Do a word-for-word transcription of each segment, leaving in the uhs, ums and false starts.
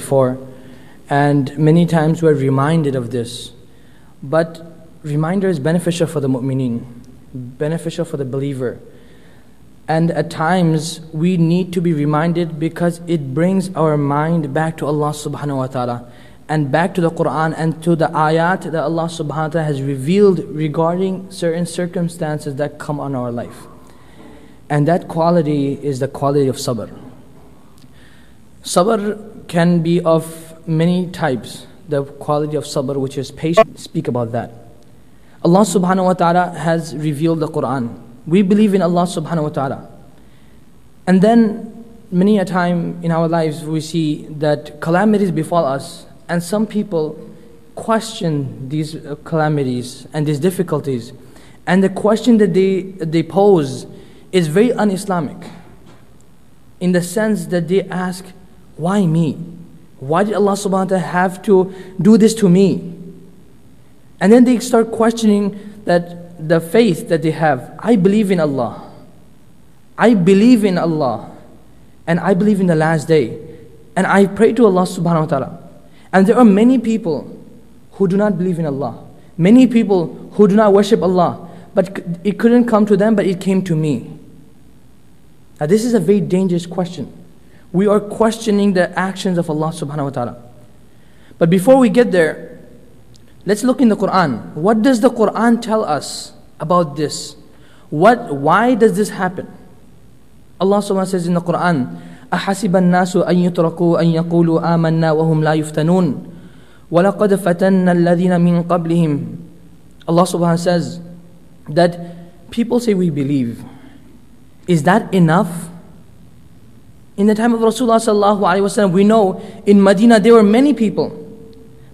before, and many times we're reminded of this. But reminder is beneficial for the mu'mineen, beneficial for the believer. And at times we need to be reminded because it brings our mind back to Allah subhanahu wa ta'ala and back to the Quran and to the ayat that Allah subhanahu wa ta'ala has revealed regarding certain circumstances that come on our life. And that quality is the quality of sabr. Sabr can be of many types. The quality of sabr, which is patience, speak about that. Allah subhanahu wa ta'ala has revealed the Quran. We believe in Allah subhanahu wa ta'ala. And then many a time in our lives we see that calamities befall us, and some people question these calamities and these difficulties. And the question that they, they pose is very un-Islamic, in the sense that they ask, why me? Why did Allah subhanahu wa ta'ala have to do this to me? And then they start questioning that the faith that they have. I believe in Allah. I believe in Allah. And I believe in the last day. And I pray to Allah subhanahu wa ta'ala. And there are many people who do not believe in Allah. Many people who do not worship Allah. But it couldn't come to them, but it came to me. Now this is a very dangerous question. We are questioning the actions of Allah subhanahu wa ta'ala. But before we get there, let's look in the Quran. What does the Quran tell us about this? What, why does this happen? Allah subhanahu wa ta'ala says in the Quran, أَحَسِبَ النَّاسُ أَن يُتْرَكُوا أَن يَقُولُوا آمَنَّا وَهُمْ لَا يُفْتَنُونَ وَلَقَدْ فَتَنَّا الَّذِينَ مِنْ قَبْلِهِمْ. Allah subhanahu wa ta'ala says that people say we believe. Is that enough? In the time of Rasulullah sallallahu alaihi wasallam, we know in Medina there were many people,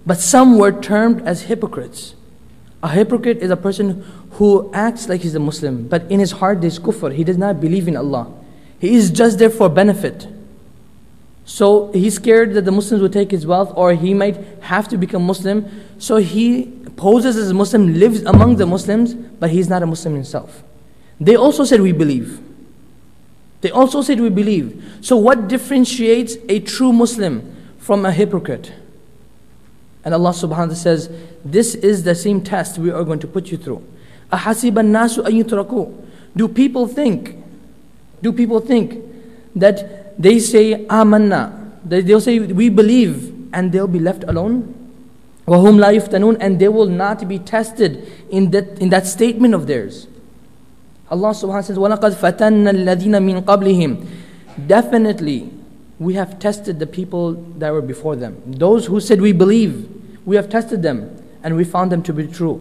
but some were termed as hypocrites. A hypocrite is a person who acts like he's a Muslim, but in his heart there's kufr. He does not believe in Allah. He is just there for benefit. So he's scared that the Muslims will take his wealth, or he might have to become Muslim. So he poses as a Muslim, lives among the Muslims, but he's not a Muslim himself. They also said we believe. They also said we believe. So what differentiates a true Muslim from a hypocrite? And Allah subhanahu wa ta'ala says, this is the same test we are going to put you through. أَحَسِبَ النَّاسُ أَن يُتْرَكُوا. Do people think, do people think that they say, آمَنَّا, they'll say, we believe, and they'll be left alone? وَهُمْ لَا يُفْتَنُونَ, and they will not be tested in that, in that statement of theirs. Allah subhanahu wa ta'ala says, وَلَقَدْ فَتَنَّا الَّذِينَ مِنْ قَبْلِهِمْ. Definitely, we have tested the people that were before them. Those who said we believe, we have tested them, and we found them to be true.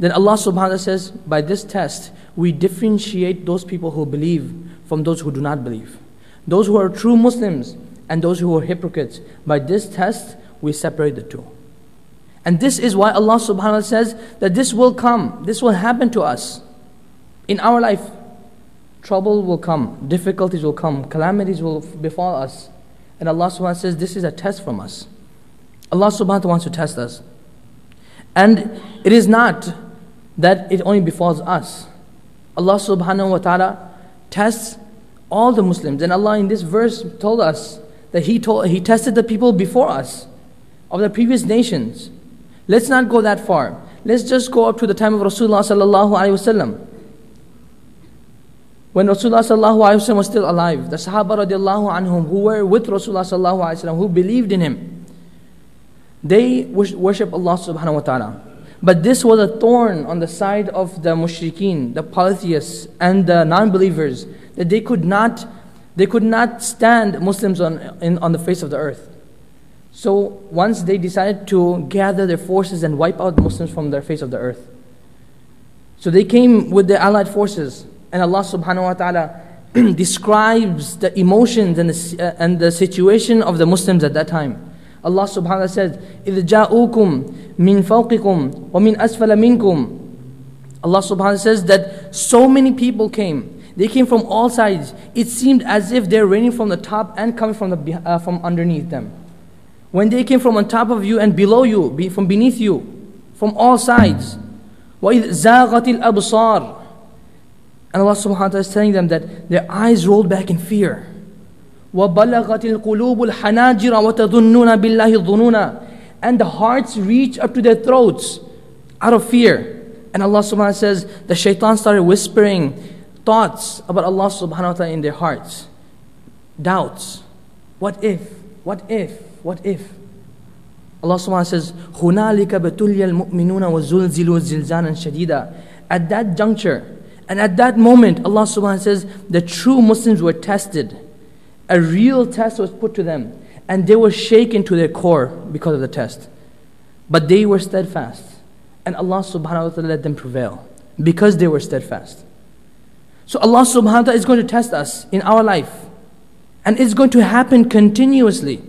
Then Allah subhanahu wa ta'ala says, by this test, we differentiate those people who believe from those who do not believe. Those who are true Muslims and those who are hypocrites. By this test, we separate the two. And this is why Allah subhanahu wa ta'ala says that this will come, this will happen to us. In our life, trouble will come, difficulties will come, calamities will befall us. And Allah subhanahu wa ta'ala says this is a test from us. Allah subhanahu wa ta'ala wants to test us. And it is not that it only befalls us. Allah subhanahu wa ta'ala tests all the Muslims. And Allah in this verse told us that He told, He tested the people before us, of the previous nations. Let's not go that far. Let's just go up to the time of Rasulullah sallallahu alaihi wasallam. When Rasulullah sallallahu alaihi wasallam was still alive, the Sahaba radiallahu anhum who were with Rasulullah sallallahu alaihi wasallam, who believed in him, they worship Allah subhanahu wa ta'ala. But this was a thorn on the side of the mushrikeen, the polytheists and the non-believers, that they could not, they could not stand Muslims on in, on the face of the earth. So once they decided to gather their forces and wipe out Muslims from their face of the earth. So they came with their allied forces, and Allah subhanahu wa ta'ala describes the emotions and the, uh, and the situation of the Muslims at that time. Allah subhanahu wa ta'ala says, إِذْ جَاءُوكُمْ مِنْ فَوْقِكُمْ وَمِنْ أَسْفَلَ مِنْكُمْ. Allah subhanahu wa ta'ala says that so many people came. They came from all sides. It seemed as if they're raining from the top and coming from, the, uh, from underneath them. When they came from on top of you and below you, be from beneath you, from all sides. وَإِذْ زَاغَتِ الْأَبْصَارِ. And Allah subhanahu wa ta'ala is telling them that their eyes rolled back in fear. وَبَلَغَتِ الْقُلُوبُ الْحَنَاجِرَ وَتَظُنُّونَ بِاللَّهِ الظُّنُونَا. And the hearts reach up to their throats out of fear. And Allah subhanahu wa ta'ala says, the shaitan started whispering thoughts about Allah subhanahu wa ta'ala in their hearts. Doubts. What if? What if? What if? Allah subhanahu wa ta'ala says, هُنَالِكَ بَتُلْيَ الْمُؤْمِنُونَ وَزُلْزِلُوا زِلْزَانًا شَدِيدًا. At that juncture, and at that moment, Allah subhanahu wa ta'ala says, the true Muslims were tested. A real test was put to them, and they were shaken to their core because of the test. But they were steadfast, and Allah subhanahu wa ta'ala let them prevail because they were steadfast. So Allah subhanahu wa ta'ala is going to test us in our life, and it's going to happen continuously.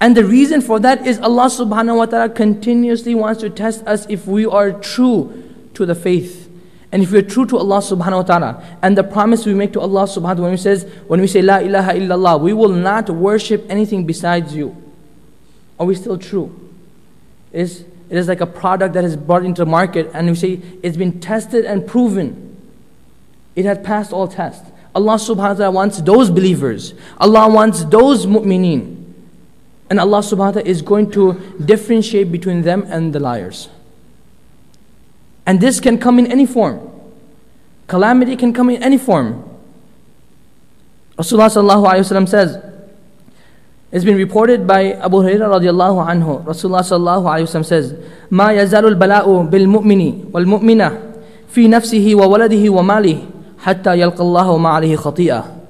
And the reason for that is Allah subhanahu wa ta'ala continuously wants to test us if we are true to the faith. And if we are true to Allah subhanahu wa ta'ala, and the promise we make to Allah subhanahu wa ta'ala when we says, when we say La ilaha illallah, we will not worship anything besides you. Are we still true? It is, it is like a product that is brought into the market, and we say it's been tested and proven. It had passed all tests. Allah subhanahu wa ta'ala wants those believers. Allah wants those mu'mineen. And Allah subhanahu wa ta'ala is going to differentiate between them and the liars. And this can come in any form. Calamity can come in any form. Rasulullah sallallahu alayhi wa sallam says, it's been reported by Abu Hurairah radiallahu anhu, Rasulullah sallallahu alayhi wa sallam says, مَا يَزَالُ الْبَلَاءُ بِالْمُؤْمِنِ وَالْمُؤْمِنَةِ فِي نَفْسِهِ وَوَلَدِهِ وَمَالِهِ حَتَّى يَلْقَ اللَّهُ مَا عَلَيْهِ خَطِيئَةً.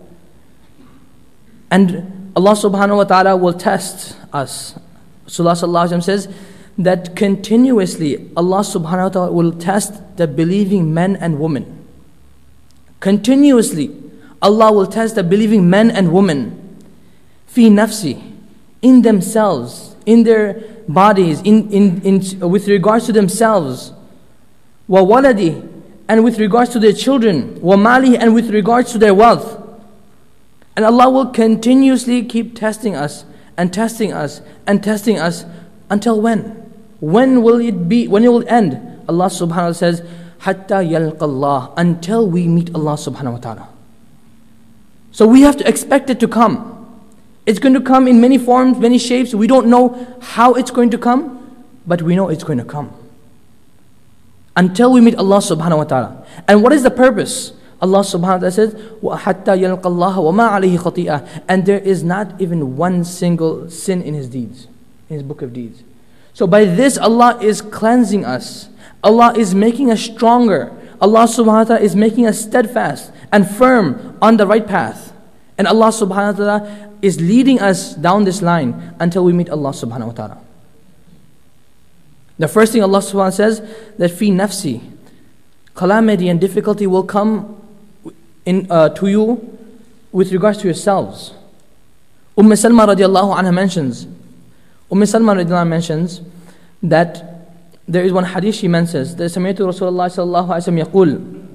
And Allah subhanahu wa ta'ala will test us. Rasulullah sallallahu alayhi wa sallam says, that continuously Allah subhanahu wa ta'ala will test the believing men and women. Continuously Allah will test the believing men and women. Fi nafsi, in themselves, in their bodies, in, in, in, with regards to themselves. Wa waladi, and with regards to their children. Wa mali, and with regards to their wealth. And Allah will continuously keep testing us and testing us and testing us until when? When will it be? When it will end? Allah subhanahu wa ta'ala says, Hatta yalqallah, until we meet Allah subhanahu wa ta'ala. So we have to expect it to come. It's going to come in many forms, many shapes. We don't know how it's going to come, but we know it's going to come. Until we meet Allah subhanahu wa ta'ala. And what is the purpose? Allah subhanahu wa ta'ala says, Hatta yalqallah wa ma alayhi khati'ah. And there is not even one single sin in his deeds, in his book of deeds. So by this, Allah is cleansing us. Allah is making us stronger. Allah subhanahu wa ta'ala is making us steadfast and firm on the right path. And Allah subhanahu wa ta'ala is leading us down this line until we meet Allah subhanahu wa ta'ala. The first thing Allah subhanahu wa ta'ala says, that fi nafsi, calamity and difficulty will come in uh, to you with regards to yourselves. Umm Salma radiallahu anha mentions, Umm Salma radhiyallahu mentions that there is one hadith she mentions. That Sami'tu Rasulullah sallallahu alaihi wasallam yaqul.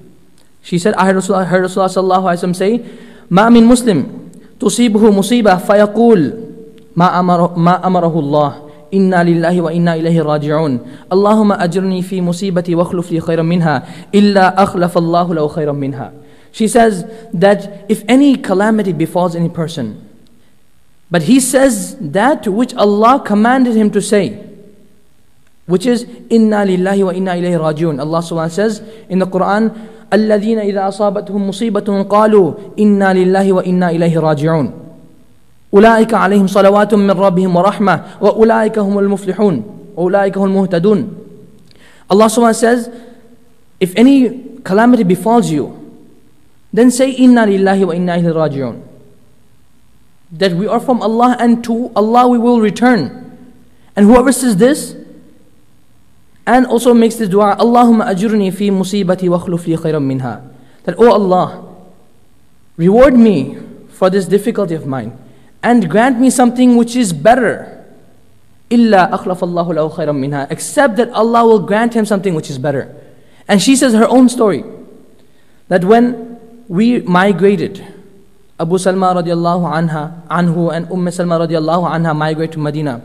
She said, I heard Rasulullah, heard Rasulullah sallallahu alaihi wasallam say, "Ma min muslim tusibuhu musibah fayaqul ma amara ma amarahu Allah. Inna lillahi wa inna ilayhi raji'un. Allahumma ajirni fi musibati wa akhlif li khayran minha illa akhlafa Allahu lahu khayran minha." She says that if any calamity befalls any person, but he says that which Allah commanded him to say, which is Inna lillahi wa inna ilayhi raji'un. Allah subhanahu wa ta'ala says in the Quran, Alladhina idha asabathum musibatun qalu Inna lillahi wa inna ilayhi raji'un. Ulaika alayhim salawatun min rabbihim wa rahmah wa ulaika humul muflihun wa ulaika humul muhtadun. Allah subhanahu wa ta'ala says, if any calamity befalls you, then say Inna lillahi wa inna ilayhi raji'un, that we are from Allah and to Allah we will return. And whoever says this and also makes this dua, Allahumma ajurni fi musibati wa akhluf li khayran minha, that, oh Allah, reward me for this difficulty of mine and grant me something which is better, illa akhlafa Allahu lahu khayran minha, except that Allah will grant him something which is better. And she says her own story, that when we migrated, Abu Salma radiallahu anha, anhu and Umm Salma radiallahu anha migrate to Medina.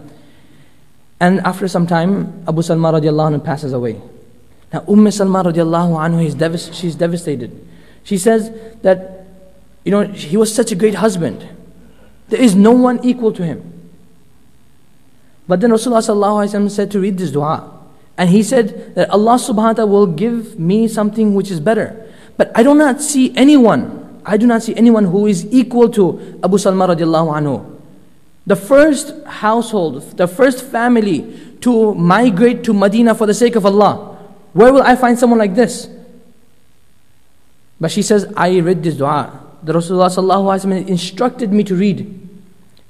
And after some time, Abu Salma radiallahu anhu passes away. Now Umm Salma radiallahu anhu, is dev- she's devastated. She says that, you know, he was such a great husband. There is no one equal to him. But then Rasulullah sallallahu alaihi wasallam said to read this dua. And he said that Allah subhanahu wa ta'ala will give me something which is better. But I do not see anyone, I do not see anyone who is equal to Abu Salma radiallahu anhu. The first household, the first family to migrate to Medina for the sake of Allah. Where will I find someone like this? But she says, I read this dua. The Rasulullah sallallahu alaihi wasallam instructed me to read.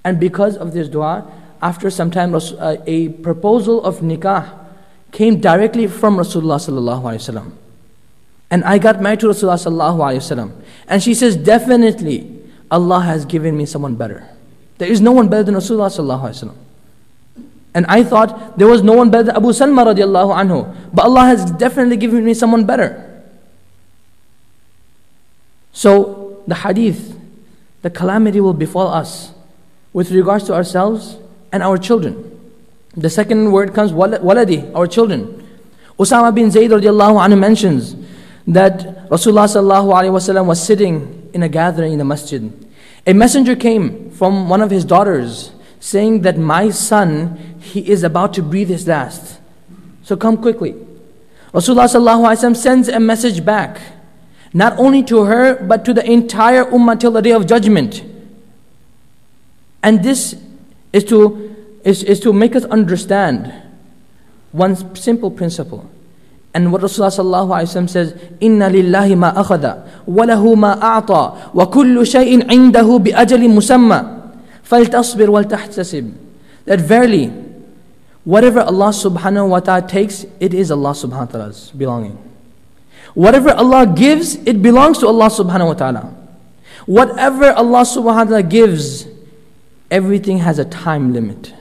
And because of this dua, after some time a proposal of nikah came directly from Rasulullah sallallahu alaihi wasallam. And I got married to Rasulullah sallallahu alaihi wasallam. And she says, definitely Allah has given me someone better. There is no one better than Rasulullah sallallahu alaihi wasallam. And I thought there was no one better than Abu Salma radiallahu anhu. But Allah has definitely given me someone better. So the hadith, the calamity will befall us with regards to ourselves and our children. The second word comes, waladi, our children. Usama bin Zayd radiallahu anhu mentions that Rasulullah sallallahu alaihi wasallam was sitting in a gathering in the masjid. A messenger came from one of his daughters saying that my son, he is about to breathe his last. So come quickly. Rasulullah sallallahu alaihi wasallam sends a message back, not only to her but to the entire ummah till the day of judgment. And this is to Is, is to make us understand one simple principle. And what Rasulullah sallallahu alaihi wasallam says, Inna lillahi ma akhada, wa lahu ma a'ta, wa kullu shay'in indahu bi ajalin musamma, faltasbir wal tahtasib. That verily, whatever Allah subhanahu wa ta'ala takes, it is Allah subhanahu wa ta'ala's belonging. Whatever Allah gives, it belongs to Allah subhanahu wa ta'ala. Whatever Allah subhanahu wa ta'ala gives, everything has a time limit.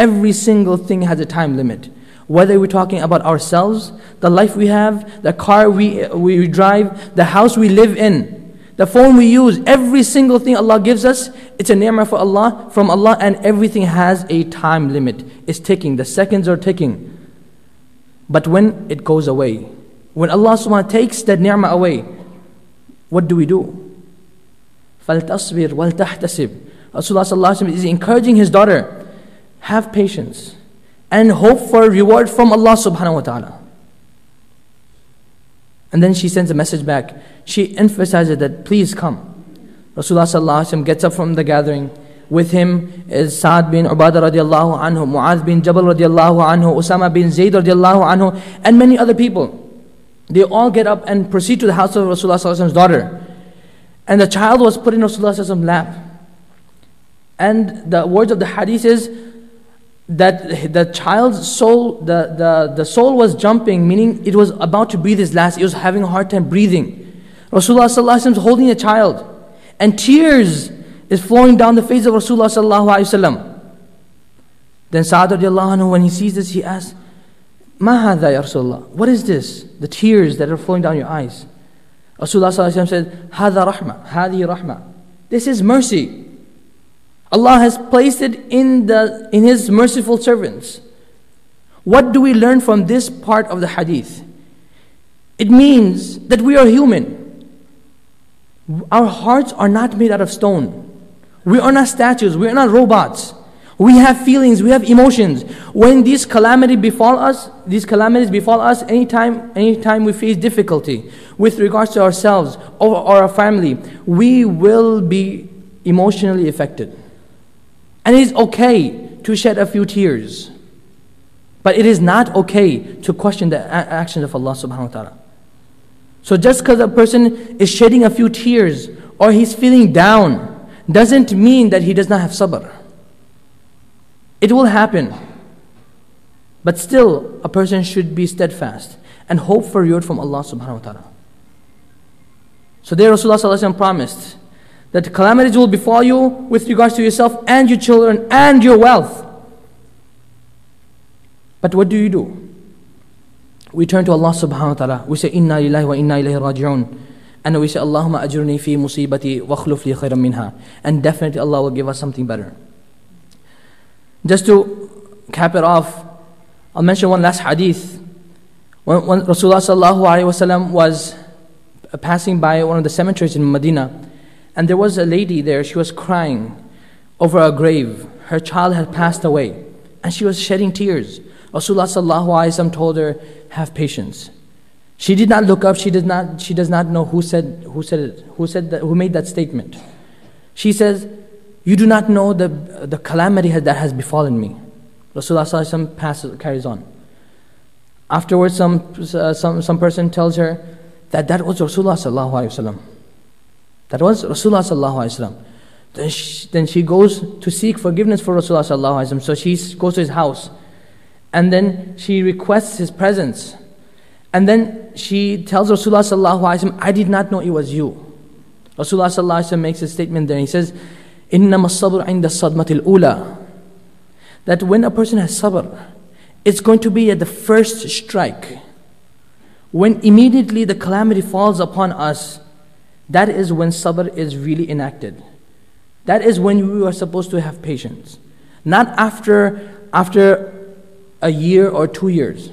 Every single thing has a time limit. Whether we're talking about ourselves, the life we have, the car we, we drive, the house we live in, the phone we use, every single thing Allah gives us, it's a ni'mah for Allah, from Allah, and everything has a time limit. It's ticking, the seconds are ticking. But when it goes away, when Allah subhanahu wa ta'ala takes that ni'mah away, what do we do? فَلْتَصْبِرْ وَلْتَحْتَسِبْ. Rasulullah sallallahu alaihi wasallam is encouraging his daughter, have patience and hope for a reward from Allah subhanahu wa ta'ala. And then she sends a message back. She emphasizes that, please come. Rasulullah sallallahu alaihi wasallam gets up from the gathering. With him is Sa'ad bin Ubadah radiallahu anhu, Mu'adh bin Jabal radiallahu anhu, Usama bin Zayd radiallahu anhu, and many other people. They all get up and proceed to the house of Rasulullah sallallahu alaihi wasallam's daughter. And the child was put in Rasulullah sallallahu alaihi wasallam's lap. And the words of the hadith is that the child's soul, the, the, the soul was jumping, meaning it was about to breathe his last. It was having a hard time breathing. Rasulullah sallallahu alaihi wasallam is holding the child, and tears is flowing down the face of Rasulullah sallallahu alaihi wasallam. Then Sa'ad radiallahu anhu, when he sees this, he asks, "Ma hadha ya Rasulullah? What is this? The tears that are flowing down your eyes?" Rasulullah sallallahu alaihi wasallam said, "Hadha rahma, hadhi rahma. This is mercy. Allah has placed it in the in His merciful servants." What do we learn from this part of the hadith? It means that we are human. Our hearts are not made out of stone. We are not statues. We are not robots. We have feelings. We have emotions. When these calamities befall us, these calamities befall us anytime, anytime we face difficulty with regards to ourselves or, or our family, we will be emotionally affected. And it is okay to shed a few tears, but it is not okay to question the actions of Allah subhanahu wa ta'ala. So just because a person is shedding a few tears or he's feeling down doesn't mean that he does not have sabr. It will happen. But still, a person should be steadfast and hope for reward from Allah subhanahu wa ta'ala. So there Rasulullah sallallahu alaihi wasallam promised that calamities will befall you with regards to yourself and your children and your wealth. But what do you do? We turn to Allah subhanahu wa ta'ala. We say, Inna lillahi wa inna ilayhi raji'un. And we say, Allahumma ajurni fi musibati wa akhluf li khairan minha. And definitely Allah will give us something better. Just to cap it off, I'll mention one last hadith. When, when Rasulullah sallallahu alaihi wasallam was passing by one of the cemeteries in Medina, and there was a lady there, she was crying over a grave. Her child had passed away and she was shedding tears. Rasulullah sallallahu alaihi wasallam told her, have patience. She did not look up. She did not. She does not know who said who said it. Who said that? Who made that statement? She says, "You do not know the the calamity that has befallen me." Rasulullah sallallahu alaihi wasallam carries on. Afterwards, some uh, some some person tells her that that was Rasulullah sallallahu alaihi wasallam. That was Rasulullah sallallahu alaihi wasallam. Then she, then she goes to seek forgiveness for Rasulullah sallallahu alaihi wasallam. So she goes to his house, and then she requests his presence. And then she tells Rasulullah sallallahu alaihi wasallam, I did not know it was you. Rasulullah sallallahu alaihi wasallam makes a statement there. He says, إِنَّمَا الصَّبْرُ عِنْدَ الصَّدْمَةِ الْأُولَى. That when a person has sabr, it's going to be at the first strike. When immediately the calamity falls upon us, that is when sabr is really enacted. That is when we are supposed to have patience. Not after, after a year or two years.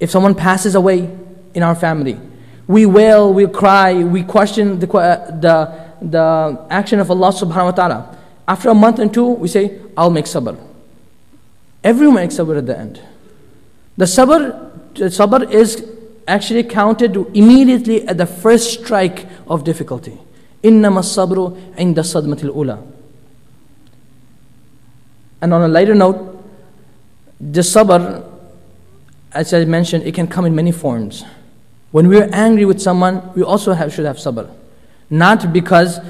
If someone passes away in our family, we wail, we cry, we question the, the, the action of Allah subhanahu wa ta'ala. After a month and two, we say, I'll make sabr. Everyone makes sabr at the end. The sabr, the sabr is actually counted immediately at the first strike of difficulty. إِنَّمَا الصَّبْرُ عِنْدَ الصَّدْمَةِ الْأُولَى. And on a lighter note, the sabr, as I mentioned, it can come in many forms. When we are angry with someone, we also have, should have sabr. Not because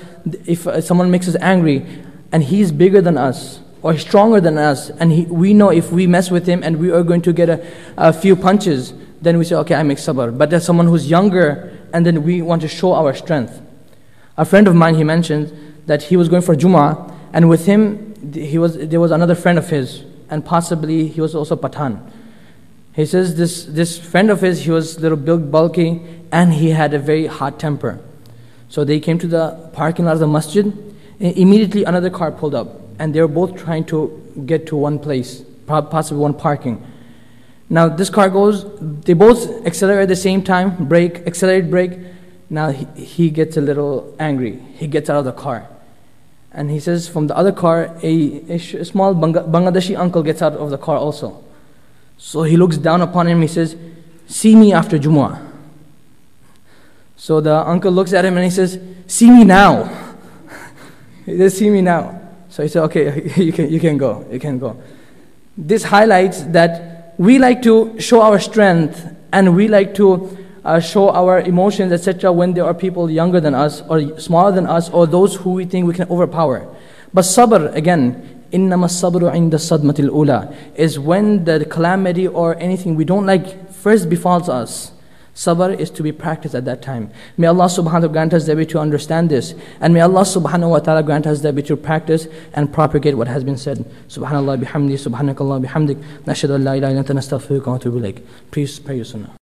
if someone makes us angry and he is bigger than us or stronger than us, and he, we know if we mess with him and we are going to get a, a few punches, then we say, okay, I make sabr. But there's someone who's younger, and then we want to show our strength. A friend of mine, he mentioned that he was going for Jumu'ah, and with him, he was, there was another friend of his, and possibly he was also Pathan. He says this, this friend of his, he was a little bit bulky and he had a very hot temper. So they came to the parking lot of the masjid, and immediately another car pulled up and they were both trying to get to one place, possibly one parking. Now this car goes, they both accelerate at the same time, brake, accelerate, brake. Now he, he gets a little angry, he gets out of the car. And he says from the other car, a, a small Bangladeshi uncle gets out of the car also. So he looks down upon him, he says, see me after Jumu'ah. So the uncle looks at him and he says, see me now. He says, see me now. So he said, okay, you can, you can go, you can go. This highlights that we like to show our strength and we like to uh, show our emotions, et cetera when there are people younger than us or smaller than us or those who we think we can overpower. But sabr, again, إِنَّمَا الصَّبْرُ عِنْدَ الصَّدْمَةِ الْأُولَى is when the calamity or anything we don't like first befalls us. Sabr is to be practiced at that time. May Allah subhanahu wa ta'ala grant us the ability to understand this, and may Allah subhanahu wa ta'ala grant us the ability to practice and propagate what has been said. Subhanallah bihamdi, subhanakallah bihamdik, nashhadu an la ilaha illa anta, nastaghfiruka wa natubu ilayk. Please pray your sunnah.